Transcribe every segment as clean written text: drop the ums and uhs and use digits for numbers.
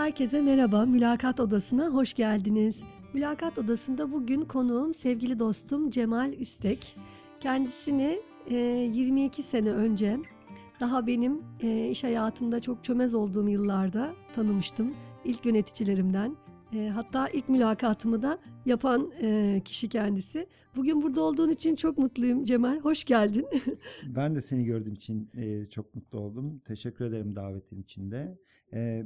Herkese merhaba, Mülakat Odası'na hoş geldiniz. Mülakat Odası'nda bugün konuğum sevgili dostum Cemal Üstek. Kendisini 22 sene önce, daha benim iş hayatında çok çömez olduğum yıllarda tanımıştım. İlk yöneticilerimden, hatta ilk mülakatımı da yapan kişi kendisi. Bugün burada olduğun için çok mutluyum Cemal, hoş geldin. Ben de seni gördüğüm için çok mutlu oldum. Teşekkür ederim davetin için de.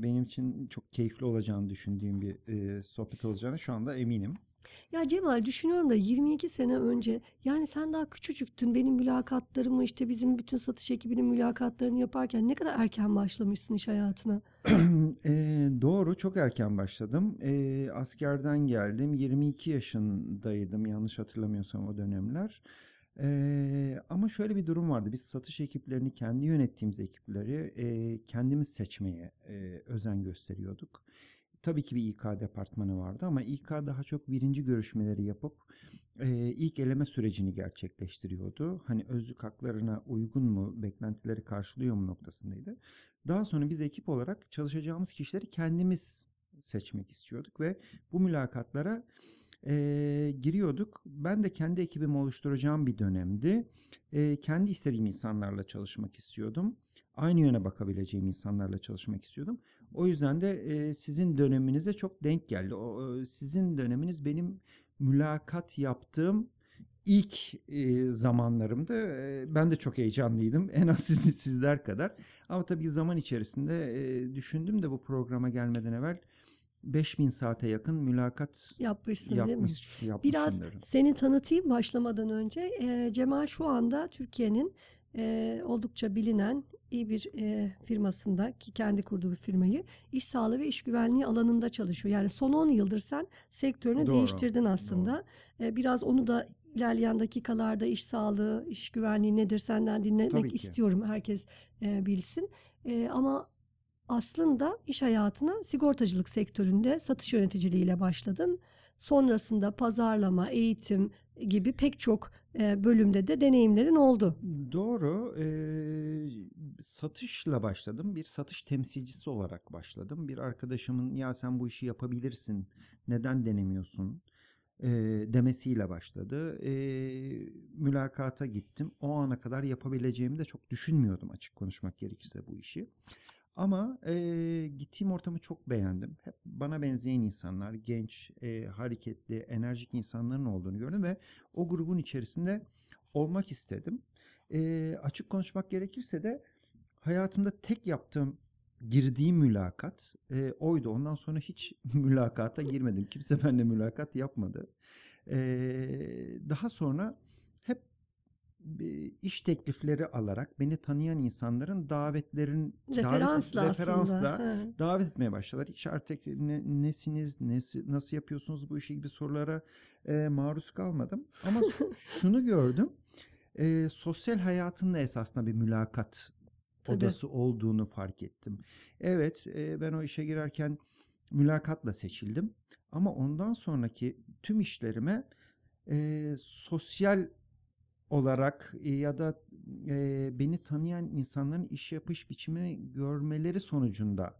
Benim için çok keyifli olacağını düşündüğüm bir sohbet olacağını şu anda eminim. Ya Cemal, düşünüyorum da 22 sene önce, yani sen daha küçücüktün, benim mülakatlarımı, işte bizim bütün satış ekibinin mülakatlarını yaparken ne kadar erken başlamışsın iş hayatına. Doğru, çok erken başladım. Askerden geldim, 22 yaşındaydım yanlış hatırlamıyorsam o dönemler. Ama şöyle bir durum vardı, biz satış ekiplerini, kendi yönettiğimiz ekipleri kendimiz seçmeye özen gösteriyorduk. Tabii ki bir İK departmanı vardı ama İK daha çok birinci görüşmeleri yapıp ilk eleme sürecini gerçekleştiriyordu. Hani özlük haklarına uygun mu, beklentileri karşılıyor mu noktasındaydı. Daha sonra biz ekip olarak çalışacağımız kişileri kendimiz seçmek istiyorduk ve bu mülakatlara giriyorduk. Ben de kendi ekibimi oluşturacağım bir dönemdi. Kendi istediğim insanlarla çalışmak istiyordum. Aynı yöne bakabileceğim insanlarla çalışmak istiyordum. O yüzden de sizin döneminize çok denk geldi. Sizin döneminiz benim mülakat yaptığım ilk zamanlarımda. Ben de çok heyecanlıydım. En az sizler kadar. Ama tabii zaman içerisinde düşündüm de bu programa gelmeden evvel 5000 saate yakın mülakat yapmışım. Biraz seni tanıtayım başlamadan önce. Cemal şu anda Türkiye'nin oldukça bilinen iyi bir firmasında, ki kendi kurduğu bir firmayı, iş sağlığı ve iş güvenliği alanında çalışıyor. Yani son 10 yıldır sen sektörünü değiştirdin aslında. Biraz onu da ilerleyen dakikalarda iş sağlığı, iş güvenliği nedir senden dinlemek istiyorum. Herkes bilsin. Ama aslında iş hayatına sigortacılık sektöründe satış yöneticiliğiyle başladın. Sonrasında pazarlama, eğitim gibi pek çok bölümde de deneyimlerin oldu. Doğru. Satışla başladım. Bir satış temsilcisi olarak başladım. Bir arkadaşımın "ya sen bu işi yapabilirsin, neden denemiyorsun" demesiyle başladı. Mülakata gittim. O ana kadar yapabileceğimi de çok düşünmüyordum, açık konuşmak gerekirse, bu işi. Ama gittiğim ortamı çok beğendim. Hep bana benzeyen insanlar, genç, hareketli, enerjik insanların olduğunu gördüm ve o grubun içerisinde olmak istedim. Açık konuşmak gerekirse de hayatımda tek yaptığım, girdiğim mülakat oydu. Ondan sonra hiç mülakata girmedim. Kimse benimle mülakat yapmadı. Daha sonra hep iş teklifleri alarak beni tanıyan insanların referansla davet etmeye başladılar. İş artık nesiniz, nasıl yapıyorsunuz bu işi gibi sorulara maruz kalmadım. Ama şunu gördüm, sosyal hayatın da esasında bir mülakat odası olduğunu fark ettim. Evet, ben o işe girerken mülakatla seçildim. Ama ondan sonraki tüm işlerime sosyal olarak ya da beni tanıyan insanların iş yapış biçimi görmeleri sonucunda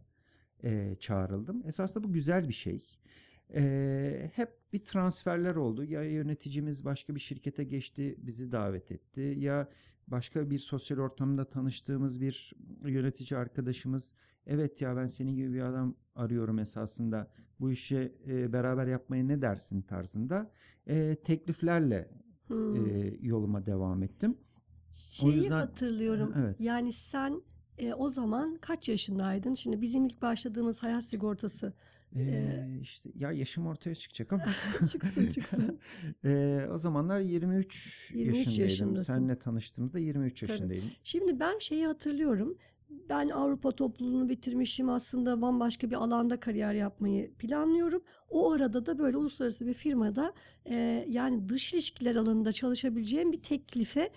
çağrıldım. Esasında bu güzel bir şey. Hep bir transferler oldu. Ya yöneticimiz başka bir şirkete geçti, bizi davet etti. Ya başka bir sosyal ortamda tanıştığımız bir yönetici arkadaşımız, "evet ya ben senin gibi bir adam arıyorum esasında, bu işi beraber yapmaya ne dersin" tarzında tekliflerle yoluma devam ettim. Şeyi o yüzden hatırlıyorum. Evet. Yani sen o zaman kaç yaşındaydın? Şimdi bizim ilk başladığımız hayat sigortası. İşte ya yaşım ortaya çıkacak ama. çıksın. O zamanlar 23 yaşındaydım. Seninle tanıştığımızda 23 yaşındaydım. Şimdi ben şeyi hatırlıyorum. Ben Avrupa topluluğunu bitirmişim, aslında bambaşka bir alanda kariyer yapmayı planlıyorum. O arada da böyle uluslararası bir firmada yani dış ilişkiler alanında çalışabileceğim bir teklife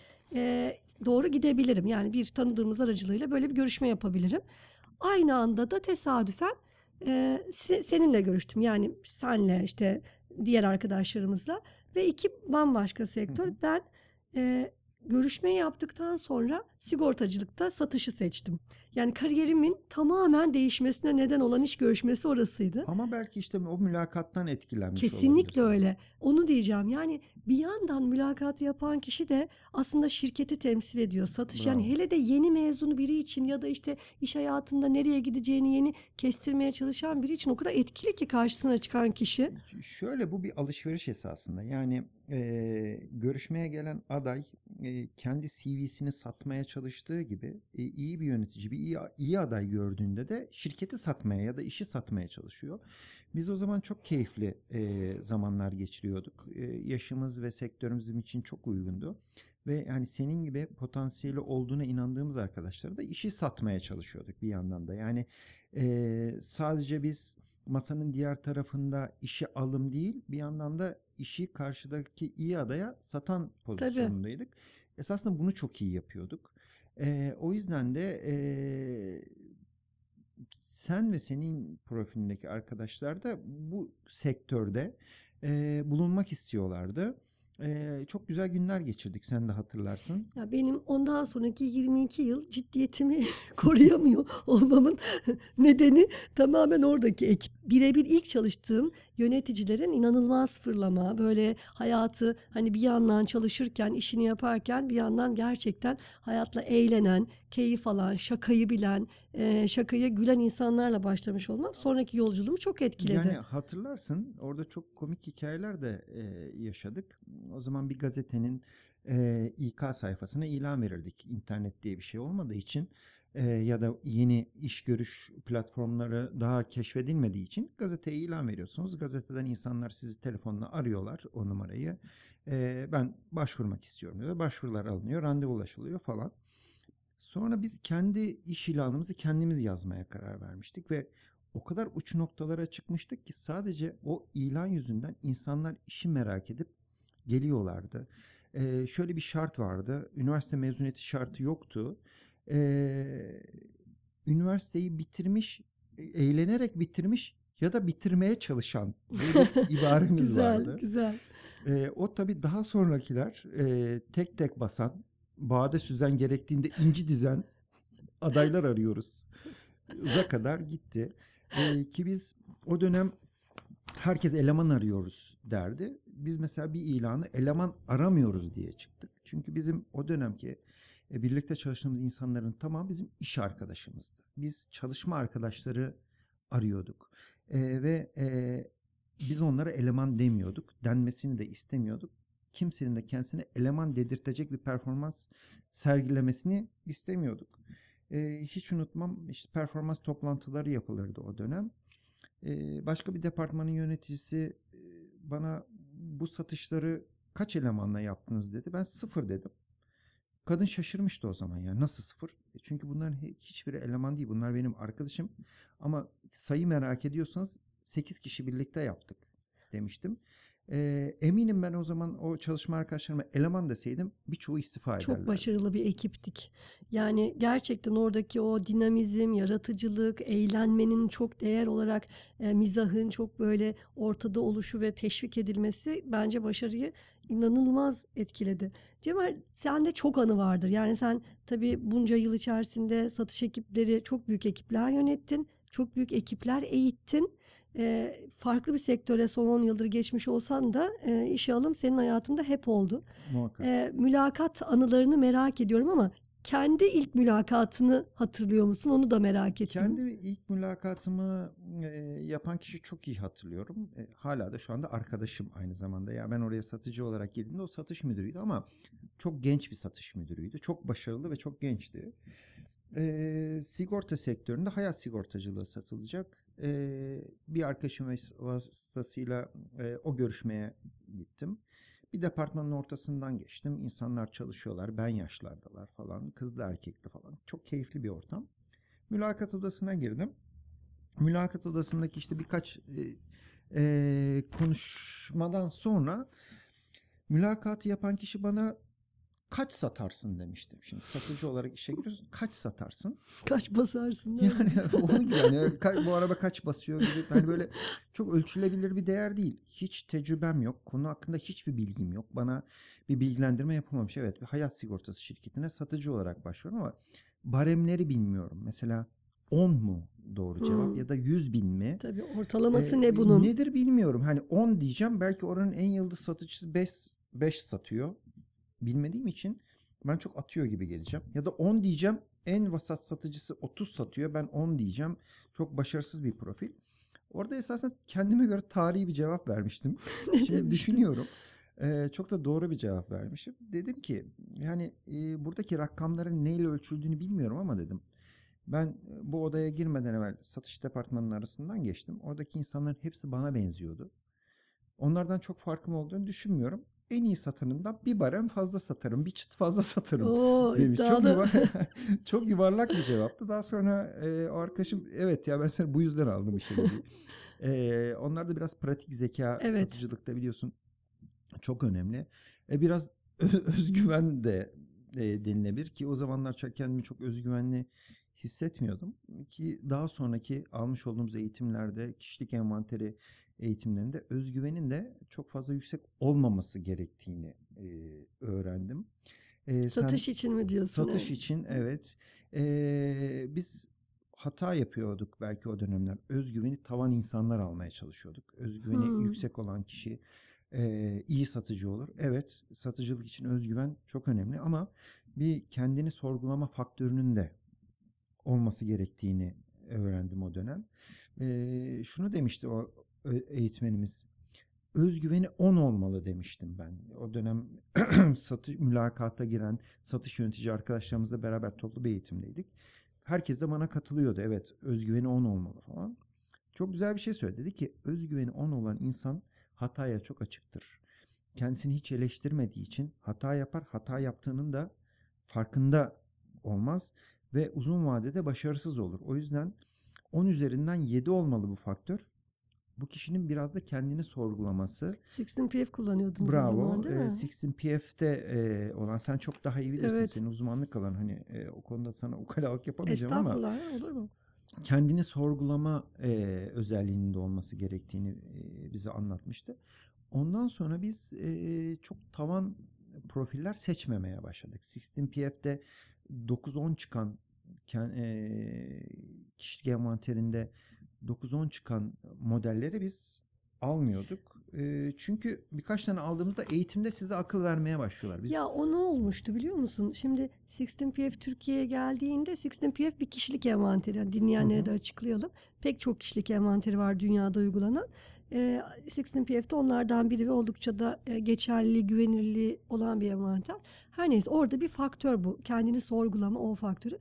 doğru gidebilirim. Yani bir tanıdığımız aracılığıyla böyle bir görüşme yapabilirim. Aynı anda da tesadüfen seninle görüştüm, yani senle, işte diğer arkadaşlarımızla ve iki bambaşka sektör. Ben görüşme yaptıktan sonra sigortacılıkta satışı seçtim. Yani kariyerimin tamamen değişmesine neden olan iş görüşmesi orasıydı. Ama belki işte o mülakattan etkilenmiş olabilir. Kesinlikle öyle. Onu diyeceğim. Yani bir yandan mülakatı yapan kişi de aslında şirketi temsil ediyor. Satış, bravo, yani hele de yeni mezunu biri için ya da işte iş hayatında nereye gideceğini yeni kestirmeye çalışan biri için o kadar etkili ki karşısına çıkan kişi. Şöyle, bu bir alışveriş esasında. Yani görüşmeye gelen aday kendi CV'sini satmaya çalıştığı gibi iyi bir yönetici, bir iyi aday gördüğünde de şirketi satmaya ya da işi satmaya çalışıyor. Biz o zaman çok keyifli zamanlar geçiriyorduk. Yaşımız ve sektörümüzün için çok uygundu. Ve yani senin gibi potansiyeli olduğuna inandığımız arkadaşlara da işi satmaya çalışıyorduk bir yandan da. Yani sadece biz masanın diğer tarafında işi alım değil, bir yandan da işi karşıdaki iyi adaya satan pozisyonundaydık. Tabii. Esasında bunu çok iyi yapıyorduk. O yüzden de sen ve senin profilindeki arkadaşlar da bu sektörde bulunmak istiyorlardı. Çok güzel günler geçirdik, sen de hatırlarsın. Ya benim ondan sonraki 22 yıl ciddiyetimi koruyamıyor olmamın nedeni tamamen oradaki ekip. Birebir ilk çalıştığım yöneticilerin inanılmaz fırlama, böyle hayatı hani bir yandan çalışırken, işini yaparken bir yandan gerçekten hayatla eğlenen, keyif alan, şakayı bilen, şakaya gülen insanlarla başlamış olmam sonraki yolculuğumu çok etkiledi. Yani hatırlarsın, orada çok komik hikayeler de yaşadık. O zaman bir gazetenin İK sayfasına ilan verirdik. İnternet diye bir şey olmadığı için ya da yeni iş görüş platformları daha keşfedilmediği için gazeteye ilan veriyorsunuz. Gazeteden insanlar sizi telefonla arıyorlar, o numarayı. Ben başvurmak istiyorum diyor. Başvurular alınıyor, randevulaşılıyor falan. Sonra biz kendi iş ilanımızı kendimiz yazmaya karar vermiştik ve o kadar uç noktalara çıkmıştık ki sadece o ilan yüzünden insanlar işi merak edip geliyorlardı. Şöyle bir şart vardı. Üniversite mezuniyeti şartı yoktu. Üniversiteyi bitirmiş, eğlenerek bitirmiş ya da bitirmeye çalışan bir ibaremiz vardı. Güzel. O tabii daha sonrakiler tek tek basan, bağda süzen, gerektiğinde inci dizen adaylar arıyoruz. Uza kadar gitti. Ki biz o dönem herkes eleman arıyoruz derdi. Biz mesela bir ilanı eleman aramıyoruz diye çıktık. Çünkü bizim o dönemki birlikte çalıştığımız insanların tamamı bizim iş arkadaşımızdı. Biz çalışma arkadaşları arıyorduk. Ve biz onlara eleman demiyorduk. Denmesini de istemiyorduk. Kimsenin de kendisine eleman dedirtecek bir performans sergilemesini istemiyorduk. Hiç unutmam, işte performans toplantıları yapılırdı o dönem. Başka bir departmanın yöneticisi bana bu satışları kaç elemanla yaptınız dedi. Ben 0 dedim. Kadın şaşırmıştı o zaman, ya nasıl 0? Çünkü bunların hiçbiri eleman değil. Bunlar benim arkadaşım. Ama sayı merak ediyorsanız 8 kişi birlikte yaptık demiştim. Eminim ben o zaman o çalışma arkadaşlarıma eleman deseydim birçoğu istifa ederdi. Çok başarılı bir ekiptik. Yani gerçekten oradaki o dinamizm, yaratıcılık, eğlenmenin çok değer olarak mizahın çok böyle ortada oluşu ve teşvik edilmesi bence başarıyı inanılmaz etkiledi. Cemal, sende çok anı vardır. Yani sen tabii bunca yıl içerisinde satış ekipleri, çok büyük ekipler yönettin. Çok büyük ekipler eğittin. Farklı bir sektöre son 10 yıldır geçmiş olsan da işe alım senin hayatında hep oldu. Mülakat anılarını merak ediyorum ama kendi ilk mülakatını hatırlıyor musun? Onu da merak ettim. Kendi ilk mülakatımı yapan kişi çok iyi hatırlıyorum. Hala da şu anda arkadaşım aynı zamanda. Ya ben oraya satıcı olarak girdiğimde o satış müdürüydü ama çok genç bir satış müdürüydü. Çok başarılı ve çok gençti. Sigorta sektöründe hayat sigortacılığı satılacak. Bir arkadaşım vasıtasıyla o görüşmeye gittim. Bir departmanın ortasından geçtim. İnsanlar çalışıyorlar. Ben yaşlardalar falan. Kızlı erkekli falan. Çok keyifli bir ortam. Mülakat odasına girdim. Mülakat odasındaki işte birkaç konuşmadan sonra mülakatı yapan kişi bana kaç satarsın demiştim. Şimdi satıcı olarak işe giriyorsun. Kaç satarsın? Kaç basarsın? Yani onun gibi yani, bu araba kaç basıyor gibi. Hani böyle çok ölçülebilir bir değer değil. Hiç tecrübem yok. Konu hakkında hiçbir bilgim yok. Bana bir bilgilendirme yapamamış. Evet, bir hayat sigortası şirketine satıcı olarak başlıyorum ama baremleri bilmiyorum. Mesela 10 mu doğru cevap ya da 100 bin mi? Tabii ortalaması ne bunun? Nedir bilmiyorum. Hani 10 diyeceğim. Belki oranın en yıldız satıcısı 5 satıyor. Bilmediğim için ben çok atıyor gibi geleceğim. Ya da 10 diyeceğim, en vasat satıcısı 30 satıyor. Ben 10 diyeceğim. Çok başarısız bir profil. Orada esasen kendime göre tarihi bir cevap vermiştim. Şimdi düşünüyorum. Çok da doğru bir cevap vermişim. Dedim ki yani buradaki rakamların neyle ölçüldüğünü bilmiyorum ama dedim. Ben bu odaya girmeden evvel satış departmanının arasından geçtim. Oradaki insanların hepsi bana benziyordu. Onlardan çok farkım olduğunu düşünmüyorum. En iyi satanından bir barem fazla satarım, bir çıt fazla satarım. Oo, demiş. Çok yuvarlak bir cevaptı. Daha sonra arkadaşım evet ya ben seni bu yüzden aldım işe. Onlar da biraz pratik zeka, evet. Satıcılıkta biliyorsun çok önemli. Biraz özgüven de denilebilir ki o zamanlar kendimi çok özgüvenli hissetmiyordum. Ki daha sonraki almış olduğumuz eğitimlerde kişilik envanteri eğitimlerinde özgüvenin de çok fazla yüksek olmaması gerektiğini öğrendim. Satış için mi diyorsun? Satış için evet. Biz hata yapıyorduk belki o dönemler. Özgüveni tavan insanlar almaya çalışıyorduk. Özgüveni yüksek olan kişi iyi satıcı olur. Evet, satıcılık için özgüven çok önemli ama bir kendini sorgulama faktörünün de olması gerektiğini öğrendim o dönem. Şunu demişti o eğitmenimiz, özgüveni 10 olmalı demiştim ben. O dönem mülakata giren satış yönetici arkadaşlarımızla beraber toplu bir eğitimdeydik. Herkes de bana katılıyordu. Evet, özgüveni 10 olmalı falan. Çok güzel bir şey söyledi. Dedi ki özgüveni 10 olan insan hataya çok açıktır. Kendisini hiç eleştirmediği için hata yapar. Hata yaptığının da farkında olmaz ve uzun vadede başarısız olur. O yüzden 10 üzerinden 7 olmalı bu faktör. Bu kişinin biraz da kendini sorgulaması. 16PF kullanıyordunuz o zaman değil mi? 16PF'de olan, sen çok daha iyi bilirsin. Evet. Senin uzmanlık alanı, hani o konuda sana ukalalık yapamayacağım ama. Estağfurullah, olur mu? Kendini sorgulama özelliğinin de olması gerektiğini bize anlatmıştı. Ondan sonra biz çok tavan profiller seçmemeye başladık. 16PF'de 9-10 çıkan kişilik envanterinde 9-10 çıkan modelleri biz almıyorduk. Çünkü birkaç tane aldığımızda eğitimde size akıl vermeye başlıyorlar. Biz... Ya o ne olmuştu biliyor musun? Şimdi 16PF Türkiye'ye geldiğinde 16PF bir kişilik envanteri. Yani dinleyenlere de açıklayalım. Pek çok kişilik envanteri var dünyada uygulanan. 16PF'de onlardan biri ve oldukça da geçerli, güvenirli olan bir envanter. Her neyse orada bir faktör bu. Kendini sorgulama o faktörü.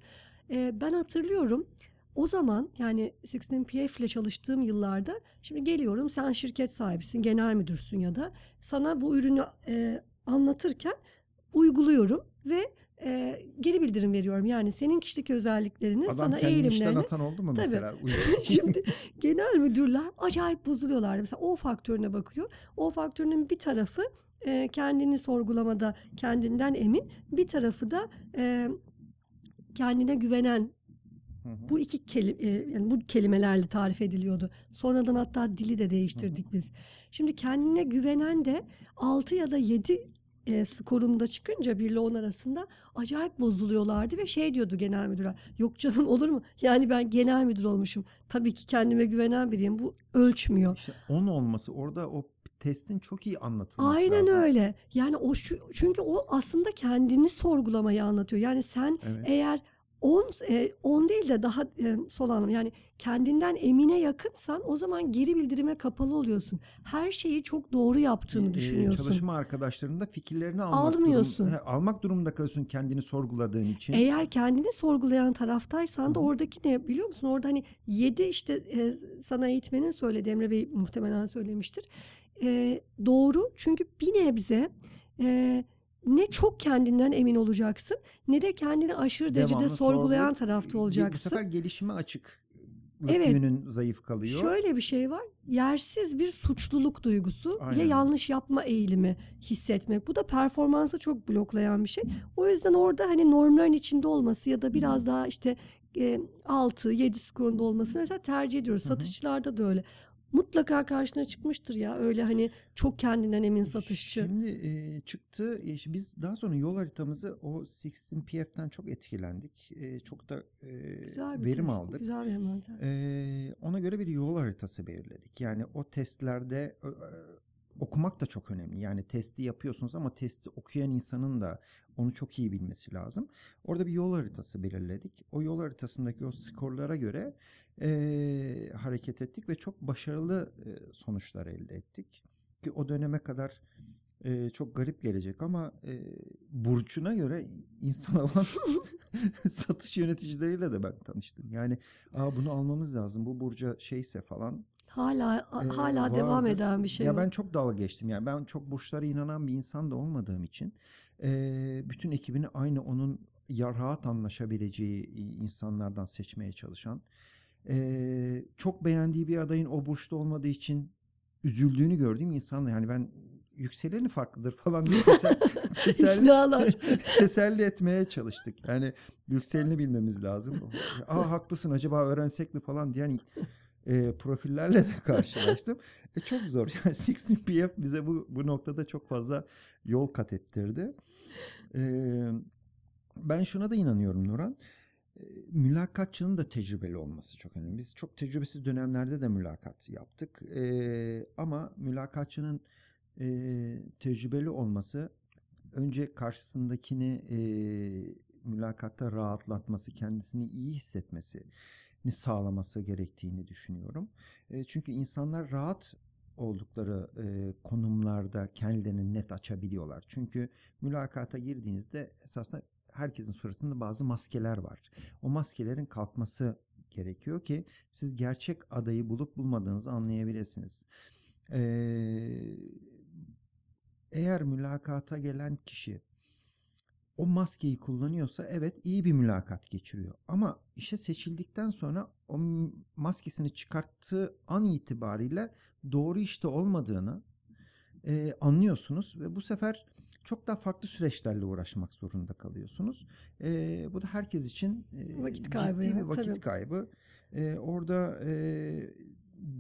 Ben hatırlıyorum. O zaman yani 16PF ile çalıştığım yıllarda, şimdi geliyorum, sen şirket sahibisin, genel müdürsün ya da sana bu ürünü anlatırken uyguluyorum ve geri bildirim veriyorum. Yani senin kişilik özelliklerini, adam sana eğilimlerini. Adam kendini işten atan oldu mu mesela? Şimdi genel müdürler acayip bozuluyorlardı. Mesela o faktörüne bakıyor. O faktörünün bir tarafı kendini sorgulamada kendinden emin, bir tarafı da kendine güvenen. Bu iki kelime, yani bu kelimelerle tarif ediliyordu. Sonradan hatta dili de değiştirdik biz. Şimdi kendine güvenen de 6 ya da 7 skorunda çıkınca 1 ile 10 arasında acayip bozuluyorlardı ve şey diyordu genel müdüre. Yok canım, olur mu? Yani ben genel müdür olmuşum. Tabii ki kendime güvenen biriyim. Bu ölçmüyor. İşte 10 olması, orada o testin çok iyi anlatılması aynen lazım. Aynen öyle. Yani o çünkü o aslında kendini sorgulamayı anlatıyor. Yani sen eğer 10 değil de daha sol anlamda, yani kendinden emine yakınsan o zaman geri bildirime kapalı oluyorsun. Her şeyi çok doğru yaptığını düşünüyorsun. Çalışma arkadaşlarında fikirlerini almıyorsun. Almak durumunda kalıyorsun kendini sorguladığın için. Eğer kendini sorgulayan taraftaysan da oradaki ne biliyor musun? Orada hani 7 işte sana eğitmenin söyledi, Emre Bey muhtemelen söylemiştir. Doğru, çünkü bir nebze... Ne çok kendinden emin olacaksın ne de kendini aşırı derecede sorgulayan tarafta olacaksın. Bu sefer gelişime açık evet, yönün zayıf kalıyor. Şöyle bir şey var. Yersiz bir suçluluk duygusu ve yanlış yapma eğilimi hissetmek. Bu da performansı çok bloklayan bir şey. O yüzden orada hani normların içinde olması ya da biraz daha işte 6-7 skorunda olması mesela tercih ediyoruz. Satışçılarda da öyle. Mutlaka karşına çıkmıştır ya öyle hani çok kendinden emin satışçı. Şimdi çıktı. Biz daha sonra yol haritamızı o 16PF'den çok etkilendik. Çok da verim aldık. Güzel bir hemen. Ona göre bir yol haritası belirledik. Yani o testlerde okumak da çok önemli. Yani testi yapıyorsunuz ama testi okuyan insanın da onu çok iyi bilmesi lazım. Orada bir yol haritası belirledik. O yol haritasındaki o skorlara göre hareket ettik ve çok başarılı sonuçlar elde ettik. Ki o döneme kadar çok garip gelecek ama burcuna göre insan alan satış yöneticileriyle de ben tanıştım. Yani bunu almamız lazım. Bu burca şeyse falan. Hala vardır. Devam eden bir şey. Ya ben çok dalga geçtim. Yani ben çok burçlara inanan bir insan da olmadığım için bütün ekibini aynı onun rahat anlaşabileceği insanlardan seçmeye çalışan, çok beğendiği bir adayın o burçta olmadığı için üzüldüğünü gördüğüm insanla, yani ben yükseleni farklıdır falan diye teselli etmeye çalıştık. Yani yükseleni bilmemiz lazım. Aa haklısın, acaba öğrensek mi falan diyen profillerle de karşılaştım. Çok zor. Yani 16PF bize bu noktada çok fazla yol kat ettirdi. Ben şuna da inanıyorum Nurhan. Mülakatçının da tecrübeli olması çok önemli. Biz çok tecrübesiz dönemlerde de mülakat yaptık. Ama mülakatçının tecrübeli olması, önce karşısındakini mülakatta rahatlatması, kendisini iyi hissetmesi sağlaması gerektiğini düşünüyorum. Çünkü insanlar rahat oldukları konumlarda kendilerini net açabiliyorlar. Çünkü mülakata girdiğinizde esasında herkesin suratında bazı maskeler var. O maskelerin kalkması gerekiyor ki siz gerçek adayı bulup bulmadığınızı anlayabilirsiniz. Eğer mülakata gelen kişi o maskeyi kullanıyorsa evet iyi bir mülakat geçiriyor. Ama işe seçildikten sonra o maskesini çıkarttığı an itibariyle doğru işte olmadığını anlıyorsunuz. Ve bu sefer çok daha farklı süreçlerle uğraşmak zorunda kalıyorsunuz. Bu da herkes için ciddi bir vakit kaybı. Orada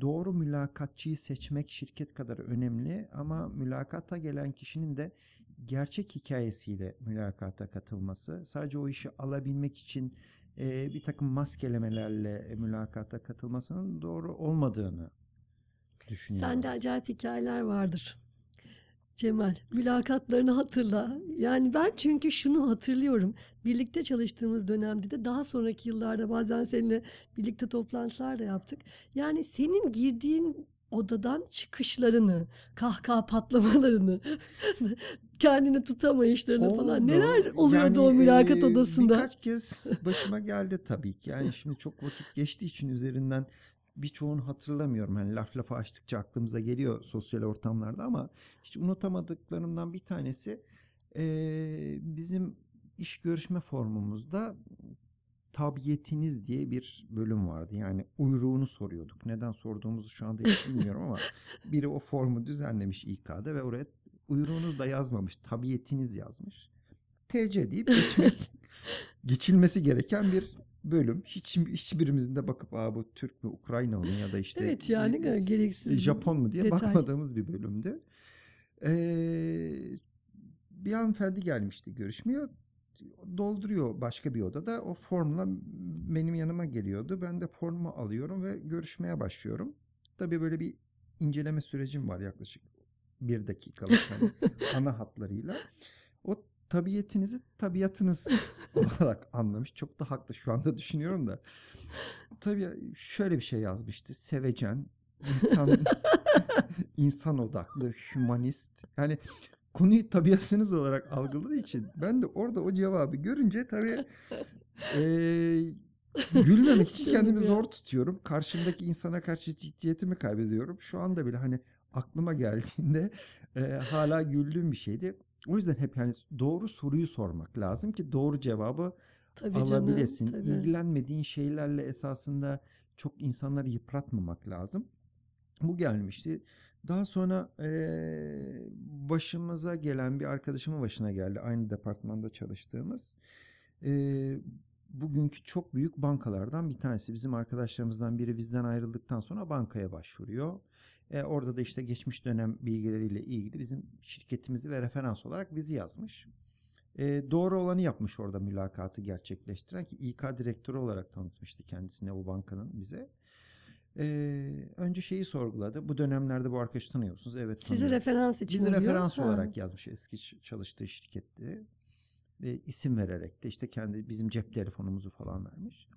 doğru mülakatçıyı seçmek şirket kadar önemli. Ama mülakata gelen kişinin de gerçek hikayesiyle mülakata katılması, sadece o işi alabilmek için bir takım maskelemelerle mülakata katılmasının doğru olmadığını düşünüyorum. Sende acayip hikayeler vardır Cemal. Mülakatlarını hatırla. Yani ben çünkü şunu hatırlıyorum. Birlikte çalıştığımız dönemde de daha sonraki yıllarda bazen seninle birlikte toplantılar da yaptık. Yani senin girdiğin odadan çıkışlarını, kahkaha patlamalarını, kendini tutamayışlarını falan neler oluyordu yani, o mülakat odasında? Birkaç kez başıma geldi tabii ki. Yani şimdi çok vakit geçtiği için üzerinden birçoğunu hatırlamıyorum. Hani laf lafa açtıkça aklımıza geliyor sosyal ortamlarda ama hiç unutamadıklarımdan bir tanesi bizim iş görüşme formumuzda tabiyetiniz diye bir bölüm vardı. Yani uyruğunu soruyorduk. Neden sorduğumuzu şu anda hiç bilmiyorum ama biri o formu düzenlemiş İK'da ve oraya uyruğunuz da yazmamış. Tabiyetiniz yazmış. TC deyip geçilmesi gereken bir bölüm. Hiçbirimizin de bakıp bu Türk mü, Ukraynalı ya da işte evet, yani gereksiz Japon mu diye bakmadığımız bir bölümdü. Bir hanımefendi gelmişti görüşmeye. Dolduruyor başka bir odada. O formla benim yanıma geliyordu. Ben de formu alıyorum ve görüşmeye başlıyorum. Tabii böyle bir inceleme sürecim var yaklaşık 1 dakikalık hani ana hatlarıyla. O tabiyetinizi tabiatınız olarak anlamış. Çok da haklı şu anda düşünüyorum da. Tabii şöyle bir şey yazmıştı. Sevecen, insan odaklı, hümanist. Yani konuyu tabiatınız olarak algıladığı için ben de orada o cevabı görünce tabii gülmemek için kendimi zor tutuyorum. Karşımdaki insana karşı ciddiyetimi kaybediyorum. Şu anda bile hani aklıma geldiğinde hala güldüğüm bir şeydi. O yüzden hep yani doğru soruyu sormak lazım ki doğru cevabı Tabii alabilesin. Canım, tabii. İlgilenmediğin şeylerle esasında çok insanları yıpratmamak lazım. Bu gelmişti. Daha sonra başımıza gelen bir arkadaşımın başına geldi. Aynı departmanda çalıştığımız. Bugünkü çok büyük bankalardan bir tanesi. Bizim arkadaşlarımızdan biri bizden ayrıldıktan sonra bankaya başvuruyor. Orada da işte geçmiş dönem bilgileriyle ilgili bizim şirketimizi ve referans olarak bizi yazmış. Doğru olanı yapmış orada mülakatı gerçekleştiren, ki İK direktörü olarak tanıtmıştı kendisine bu bankanın bize. Önce şeyi sorguladı. Bu dönemlerde bu arkadaşı tanıyor musunuz? Evet. Sizi referans için bizi diyor. Referans olarak yazmış, eski çalıştığı şirketti. İsim vererek de işte kendi bizim cep telefonumuzu falan vermiş.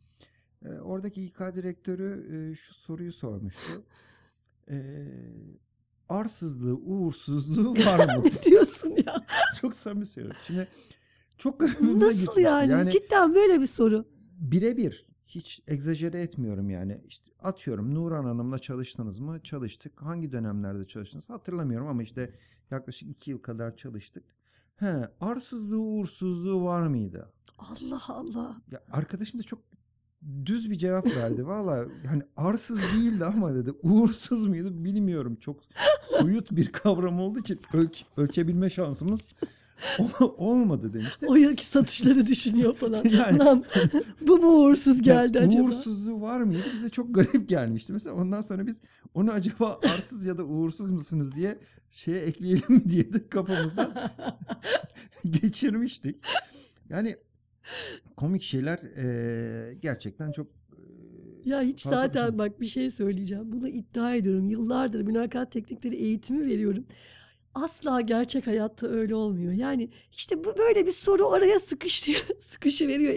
Oradaki İK direktörü şu soruyu sormuştu. Arsızlığı, uğursuzluğu var mı? Diyorsun ya. Çok samimi söylüyorum. Şimdi çok nasıl yani? Cidden böyle bir soru. Birebir, hiç egzajere etmiyorum yani. İşte atıyorum, Nurhan Hanım'la çalıştınız mı? Çalıştık. Hangi dönemlerde çalıştınız? Hatırlamıyorum ama işte yaklaşık 2 yıl kadar çalıştık. Arsızlığı, uğursuzluğu var mıydı? Allah Allah. Ya arkadaşım da çok düz bir cevap verdi. Valla hani arsız değildi ama dedi, uğursuz muydu bilmiyorum. Çok soyut bir kavram olduğu için ölçebilme şansımız olmadı demişti. O yılki satışları düşünüyor falan. Yani, lan, bu mu uğursuz geldi yani, acaba? Uğursuzluğu var mıydı? Bize çok garip gelmişti. Mesela ondan sonra biz onu acaba arsız ya da uğursuz musunuz diye şeye ekleyelim diye de kafamızdan geçirmiştik. Yani komik şeyler gerçekten çok ya hiç zaten düşün. Bak bir şey söyleyeceğim. Bunu iddia ediyorum. Yıllardır mülakat teknikleri eğitimi veriyorum. Asla gerçek hayatta öyle olmuyor. Yani işte bu böyle bir soru oraya sıkışıveriyor.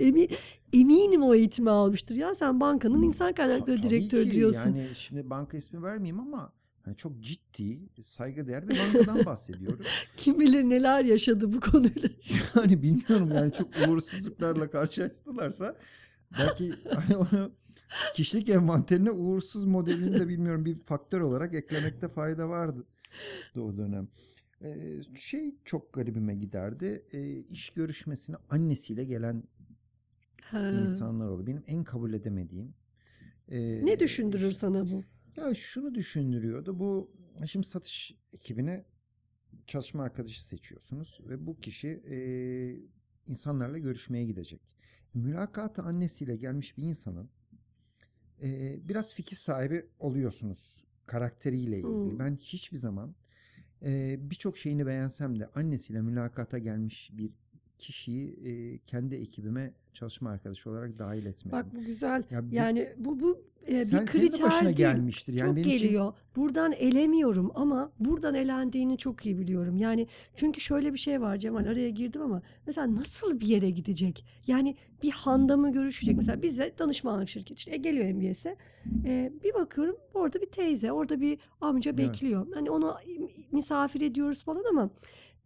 Eminim o eğitimi almıştır. Ya sen bankanın insan kaynakları direktörü diyorsun. Yani şimdi banka ismi vermeyeyim ama yani çok ciddi, saygıdeğer bir bankadan bahsediyoruz. Kim bilir neler yaşadı bu konuyla. Yani bilmiyorum yani çok uğursuzluklarla karşılaştılarsa belki hani onu kişilik envanterine uğursuz modelini de bilmiyorum bir faktör olarak eklemekte fayda vardı o dönem. Şey çok garibime giderdi. İş görüşmesine annesiyle gelen insanlar oldu. Benim en kabul edemediğim. Ne düşündürür sana bu? Ya şunu düşündürüyordu. Bu şimdi satış ekibine çalışma arkadaşı seçiyorsunuz ve bu kişi insanlarla görüşmeye gidecek. Mülakata annesiyle gelmiş bir insanın biraz fikir sahibi oluyorsunuz karakteriyle ilgili. Ben hiçbir zaman birçok şeyini beğensem de annesiyle mülakata gelmiş bir kişiyi kendi ekibime çalışma arkadaşı olarak dahil etmedim. Bak bu güzel. Ya yani bu bir kriter değil. Yani çok geliyor. Için... Buradan elemiyorum ama buradan elendiğini çok iyi biliyorum. Yani çünkü şöyle bir şey var Cemal, araya girdim ama mesela nasıl bir yere gidecek? Yani bir handa mı görüşecek? Mesela bizde danışmanlık şirketi işte geliyor MBS'e. Bir bakıyorum orada bir teyze, orada bir amca bekliyor. Hani onu misafir ediyoruz falan ama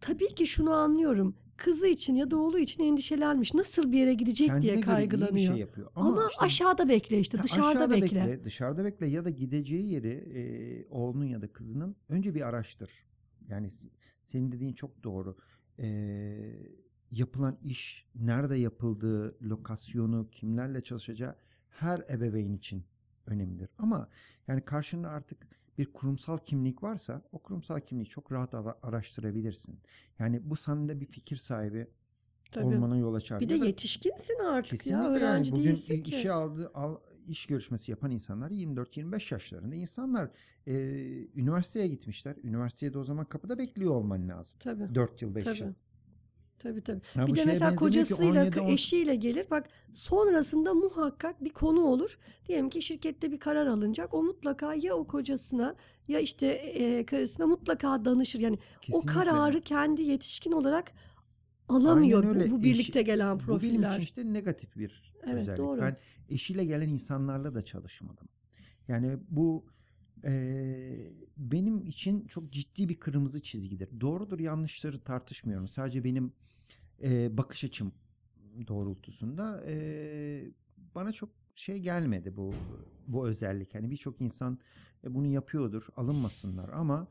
tabii ki şunu anlıyorum. Kızı için ya da oğlu için endişelenmiş. Nasıl bir yere gidecek kendine diye kaygılanıyor. Bir şey yapıyor. Ama işte, aşağıda bekle işte. Dışarıda bekle. Dışarıda bekle ya da gideceği yeri oğlunun ya da kızının önce bir araştır. Yani senin dediğin çok doğru. Yapılan iş, nerede yapıldığı, lokasyonu, kimlerle çalışacağı her ebeveyn için önemlidir. Ama yani karşında artık bir kurumsal kimlik varsa o kurumsal kimliği çok rahat araştırabilirsin. Yani bu sende bir fikir sahibi tabii olmana yol açar. Bir de yetişkinsin artık. Kesinlikle ya, öğrenci yani değilsin ki. Bugün iş görüşmesi yapan insanlar 24-25 yaşlarında insanlar. Üniversiteye gitmişler. Üniversitede o zaman kapıda bekliyor olman lazım. Tabii. 4 yıl 5 tabii. yıl. Tabii. Ya bir de mesela kocasıyla, eşiyle gelir. Bak sonrasında muhakkak bir konu olur. Diyelim ki şirkette bir karar alınacak. O mutlaka ya o kocasına ya işte karısına mutlaka danışır. Yani kesinlikle. O kararı kendi yetişkin olarak alamıyor. Bu birlikte gelen profiller. Bu benim için işte negatif bir özellik. Doğru. Ben eşiyle gelen insanlarla da çalışmadım. Yani bu benim için çok ciddi bir kırmızı çizgidir. Doğrudur yanlışları tartışmıyorum. Sadece benim bakış açım doğrultusunda bana çok şey gelmedi bu özellik. Hani birçok insan bunu yapıyordur, alınmasınlar ama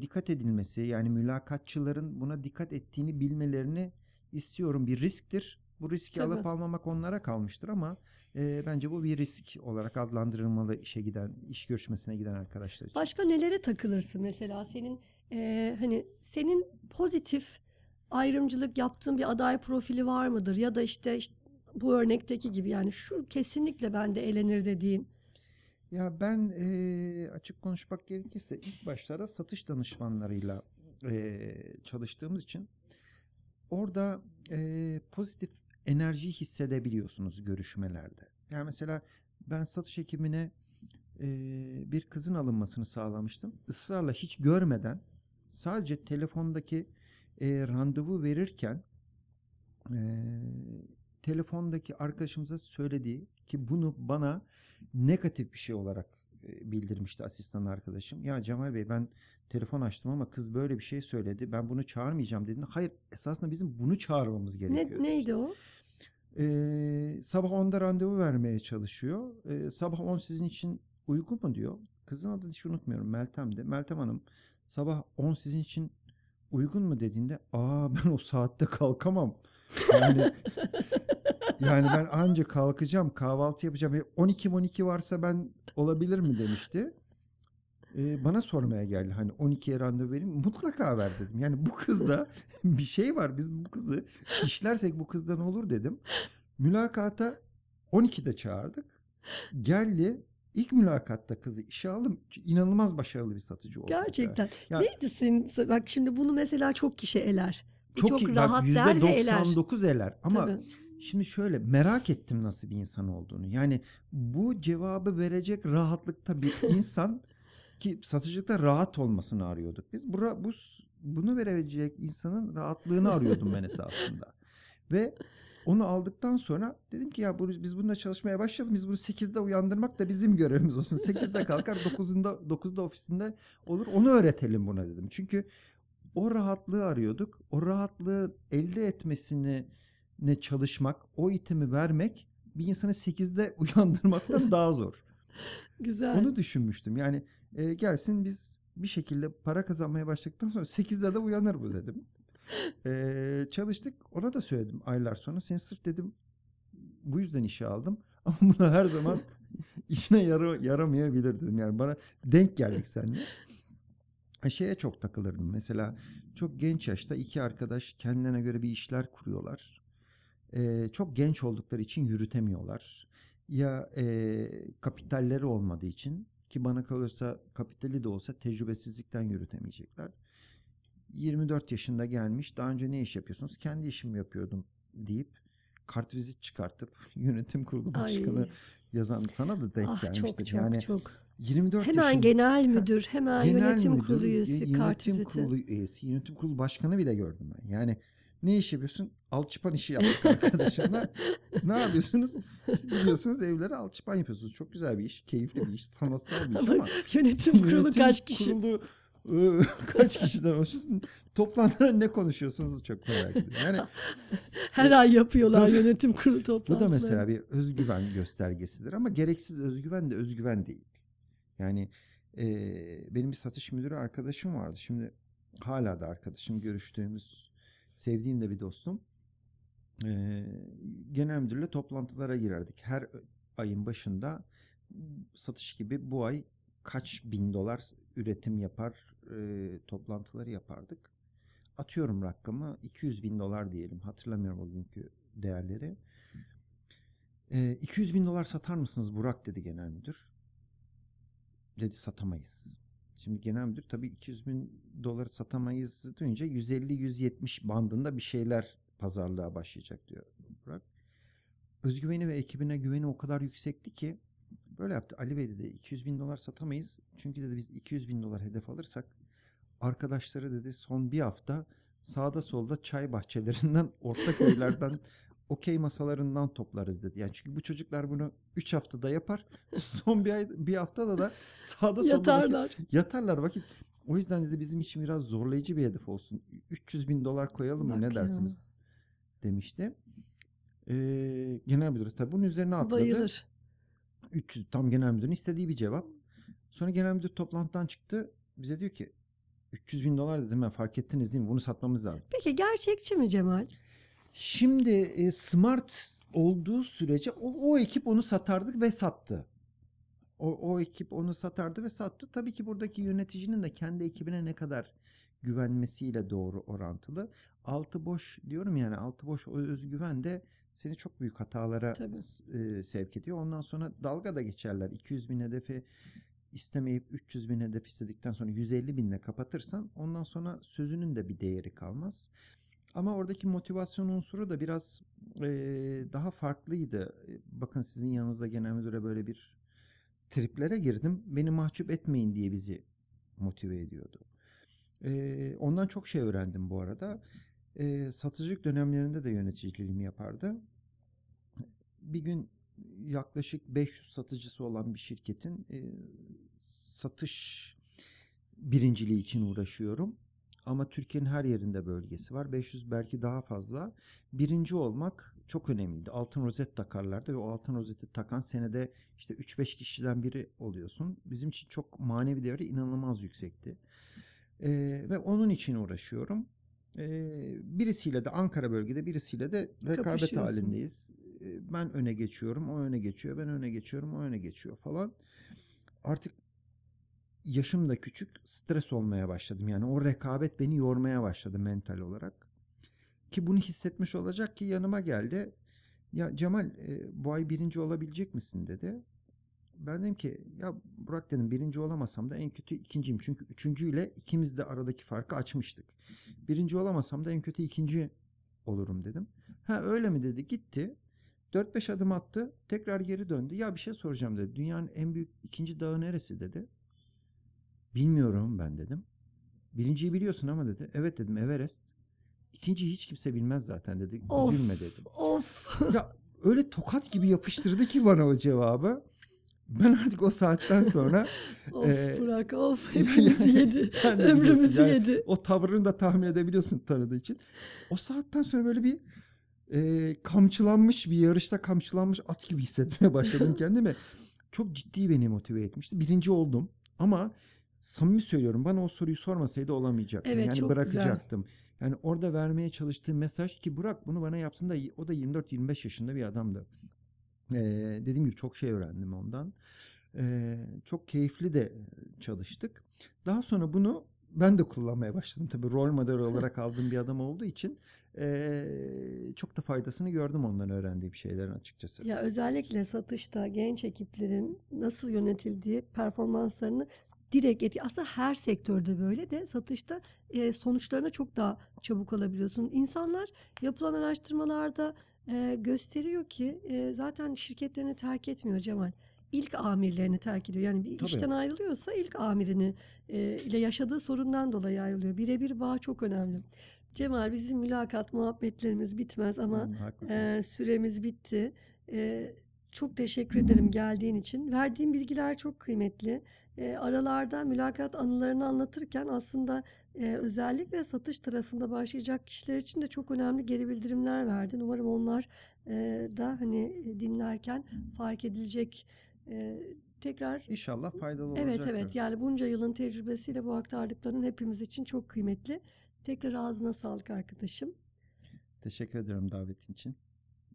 dikkat edilmesi, yani mülakatçıların buna dikkat ettiğini bilmelerini istiyorum. Bir risktir. Bu riski tabii alıp almamak onlara kalmıştır ama bence bu bir risk olarak adlandırılmalı iş görüşmesine giden arkadaşlar için. Başka nelere takılırsın mesela senin hani senin pozitif ayrımcılık yaptığın bir aday profili var mıdır ya da işte bu örnekteki gibi yani şu kesinlikle ben de elenir dediğin. Ya ben açık konuşmak gerekirse ilk başlarda satış danışmanlarıyla çalıştığımız için orada pozitif enerjiyi hissedebiliyorsunuz görüşmelerde. Yani mesela ben satış ekibine bir kızın alınmasını sağlamıştım. Israrla hiç görmeden sadece telefondaki randevu verirken telefondaki arkadaşımıza söylediği ki bunu bana negatif bir şey olarak bildirmişti asistan arkadaşım. Ya Cemal Bey ben telefon açtım ama kız böyle bir şey söyledi. Ben bunu çağırmayacağım dediğinde hayır esasında bizim bunu çağırmamız gerekiyor. Neydi o? Sabah 10'da randevu vermeye çalışıyor. Sabah 10 sizin için uygun mu diyor. Kızın adını hiç unutmuyorum, Meltem'di. Meltem Hanım sabah 10 sizin için uygun mu dediğinde ben o saatte kalkamam. Yani ben anca kalkacağım, kahvaltı yapacağım. 12 varsa ben olabilir mi demişti. Bana sormaya geldi. Hani 12'ye randevu vereyim mutlaka ver dedim. Yani bu kızda bir şey var. Biz bu kızı işlersek bu kızdan olur dedim. Mülakata 12'de çağırdık. Geldi. İlk mülakatta kızı işe aldım. İnanılmaz başarılı bir satıcı oldu. Gerçekten. Yani, neydi senin? Bak şimdi bunu mesela çok kişi eler. Çok rahat der ve eler. %99 eler. Ama tabii. Şimdi şöyle merak ettim nasıl bir insan olduğunu. Yani bu cevabı verecek rahatlıkta bir insan ki satıcılıkta rahat olmasını arıyorduk. Biz bunu verebilecek insanın rahatlığını arıyordum ben esasında. Ve onu aldıktan sonra dedim ki ya biz bununla çalışmaya başlayalım. Biz bunu 8'de uyandırmak da bizim görevimiz olsun. 8'de kalkar 9'da ofisinde olur. Onu öğretelim buna dedim. Çünkü o rahatlığı arıyorduk. O rahatlığı elde etmesini çalışmak, o itemi vermek bir insanı 8'de uyandırmaktan daha zor. Güzel. Onu düşünmüştüm. Yani gelsin biz bir şekilde para kazanmaya başladıktan sonra 8'de de uyanır bu dedim. Çalıştık. Ona da söyledim aylar sonra. Seni sırf dedim bu yüzden işe aldım. Ama buna her zaman işine yaramayabilir dedim. Yani bana denk geldik seninle. Şeye çok takılırdım. Mesela çok genç yaşta iki arkadaş kendilerine göre bir işler kuruyorlar. Çok genç oldukları için yürütemiyorlar. Ya kapitalleri olmadığı için ki bana kalırsa kapitali de olsa tecrübesizlikten yürütemeyecekler. 24 yaşında gelmiş, daha önce ne iş yapıyorsunuz? Kendi işimi yapıyordum deyip kartvizit çıkartıp yönetim kurulu başkanı yazan sana da denk gelmiştir. Çok, yani çok. 24 hemen yaşında, genel müdür, hemen genel yönetim kurulu üyesi, kartviziti. Yönetim kurulu üyesi, yönetim kurulu başkanı bile gördüm ben. Yani ne iş yapıyorsun? Alçıpan işi yaptık arkadaşımla. Ne yapıyorsunuz? İşte gidiyorsunuz evlere alçıpan yapıyorsunuz. Çok güzel bir iş, keyifli bir iş, sanatsal bir iş ama yönetim kurulu kaç kişi? Kurulu, kaç kişiden oluşuyorsun? Toplantıda ne konuşuyorsunuz çok merak ediyorum. Yani her ay yapıyorlar yönetim kurulu toplantıları. Bu da mesela bir özgüven göstergesidir ama gereksiz özgüven de özgüven değil. Yani benim bir satış müdürü arkadaşım vardı. Şimdi hala da arkadaşım, görüştüğümüz, sevdiğim de bir dostum. Genel müdürle toplantılara girerdik. Her ayın başında satış gibi bu ay kaç bin dolar üretim yapar toplantıları yapardık. Atıyorum rakamı 200 bin dolar diyelim. Hatırlamıyorum o günkü değerleri. 200 bin dolar satar mısınız Burak dedi genel müdür. Dedi satamayız. Şimdi genel müdür tabii 200 bin doları satamayız duyunca 150-170 bandında bir şeyler pazarlığa başlayacak diyor Burak. Özgüveni ve ekibine güveni o kadar yüksekti ki böyle yaptı. Ali Bey dedi 200 bin dolar satamayız. Çünkü dedi biz 200 bin dolar hedef alırsak arkadaşları dedi son bir hafta sağda solda çay bahçelerinden, ortaköylerden, okey masalarından toplarız dedi. Yani çünkü bu çocuklar bunu 3 haftada yapar. Son bir haftada da sağda solda yatarlar vakit. O yüzden dedi bizim için biraz zorlayıcı bir hedef olsun. 300 bin dolar koyalım mı ne dersiniz demişti. Genel müdür tabii bunun üzerine atladı. Bayılır. 300 tam genel müdürün istediği bir cevap. Sonra genel müdür toplantıdan çıktı. Bize diyor ki 300 bin dolar dedim ben fark ettiniz değil mi? Bunu satmamız lazım. Peki gerçekçi mi Cemal? Şimdi smart olduğu sürece o ekip onu satardı ve sattı. O ekip onu satardı ve sattı. Tabii ki buradaki yöneticinin de kendi ekibine ne kadar güvenmesiyle doğru orantılı. Altı boş diyorum, yani altı boş o özgüven de seni çok büyük hatalara sevk ediyor. Ondan sonra dalga da geçerler. 200 bin hedefi istemeyip 300 bin hedef istedikten sonra 150 binle kapatırsan ondan sonra sözünün de bir değeri kalmaz. Ama oradaki motivasyon unsuru da biraz daha farklıydı. Bakın sizin yanınızda genel müdüre böyle bir triplere girdim. Beni mahcup etmeyin diye bizi motive ediyordu. Ondan çok şey öğrendim bu arada. Satıcılık dönemlerinde de yöneticiliğimi yapardı. Bir gün yaklaşık 500 satıcısı olan bir şirketin satış birinciliği için uğraşıyorum. Ama Türkiye'nin her yerinde bölgesi var. 500 belki daha fazla. Birinci olmak çok önemliydi. Altın rozet takarlardı ve o altın rozeti takan senede işte 3-5 kişiden biri oluyorsun. Bizim için çok manevi değeri inanılmaz yüksekti. Ve onun için uğraşıyorum. Birisiyle de Ankara bölgede birisiyle de rekabet halindeyiz. Ben öne geçiyorum, o öne geçiyor, ben öne geçiyorum, o öne geçiyor falan. Artık yaşım da küçük, stres olmaya başladım. Yani o rekabet beni yormaya başladı mental olarak. Ki bunu hissetmiş olacak ki yanıma geldi. Ya Cemal, bu ay birinci olabilecek misin dedi. Ben dedim ki ya Burak dedim, birinci olamasam da en kötü ikinciyim. Çünkü üçüncüyle ikimiz de aradaki farkı açmıştık. Birinci olamasam da en kötü ikinci olurum dedim. Ha öyle mi dedi, gitti. 4-5 adım attı, tekrar geri döndü. Ya bir şey soracağım dedi. Dünyanın en büyük ikinci dağı neresi dedi. Bilmiyorum ben dedim. Birinciyi biliyorsun ama dedi. Evet dedim, Everest. İkinciyi hiç kimse bilmez zaten dedi. Üzülme dedim. Of. Ya öyle tokat gibi yapıştırdı ki bana o cevabı. Ben artık o saatten sonra... Burak of, hepimizi yedi. Sen de ömrümüzü yani, yedi. O tavrını da tahmin edebiliyorsun tanıdığı için. O saatten sonra böyle bir kamçılanmış, bir yarışta kamçılanmış at gibi hissetmeye başladım kendimi. Çok ciddi beni motive etmişti. Birinci oldum ama samimi söylüyorum, bana o soruyu sormasaydı olamayacaktım. Evet, yani bırakacaktım. Güzel. Yani orada vermeye çalıştığı mesaj ki Burak bunu bana yaptığında o da 24-25 yaşında bir adamdı. Dediğim gibi çok şey öğrendim ondan. Çok keyifli de çalıştık. Daha sonra bunu ben de kullanmaya başladım. Tabii rol model olarak aldığım bir adam olduğu için çok da faydasını gördüm ondan öğrendiğim şeylerin açıkçası. Ya özellikle satışta genç ekiplerin nasıl yönetildiği performanslarını direkt etki. Aslında her sektörde böyle de satışta sonuçlarına çok daha çabuk alabiliyorsun. İnsanlar yapılan araştırmalarda gösteriyor ki zaten şirketlerini terk etmiyor Cemal. İlk amirlerini terk ediyor. Yani bir işten ayrılıyorsa ilk amirini ile yaşadığı sorundan dolayı ayrılıyor. Birebir bağ çok önemli. Cemal, bizim mülakat muhabbetlerimiz bitmez ama süremiz bitti. Çok teşekkür ederim geldiğin için. Verdiğin bilgiler çok kıymetli. Aralarda mülakat anılarını anlatırken aslında özellikle satış tarafında başlayacak kişiler için de çok önemli geri bildirimler verdin. Umarım onlar da hani dinlerken fark edilecek. Tekrar İnşallah faydalı olacak. Evet, yani bunca yılın tecrübesiyle bu aktardıkların hepimiz için çok kıymetli. Tekrar ağzına sağlık arkadaşım. Teşekkür ediyorum davetin için.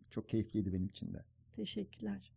Çok keyifliydi benim için de. Teşekkürler.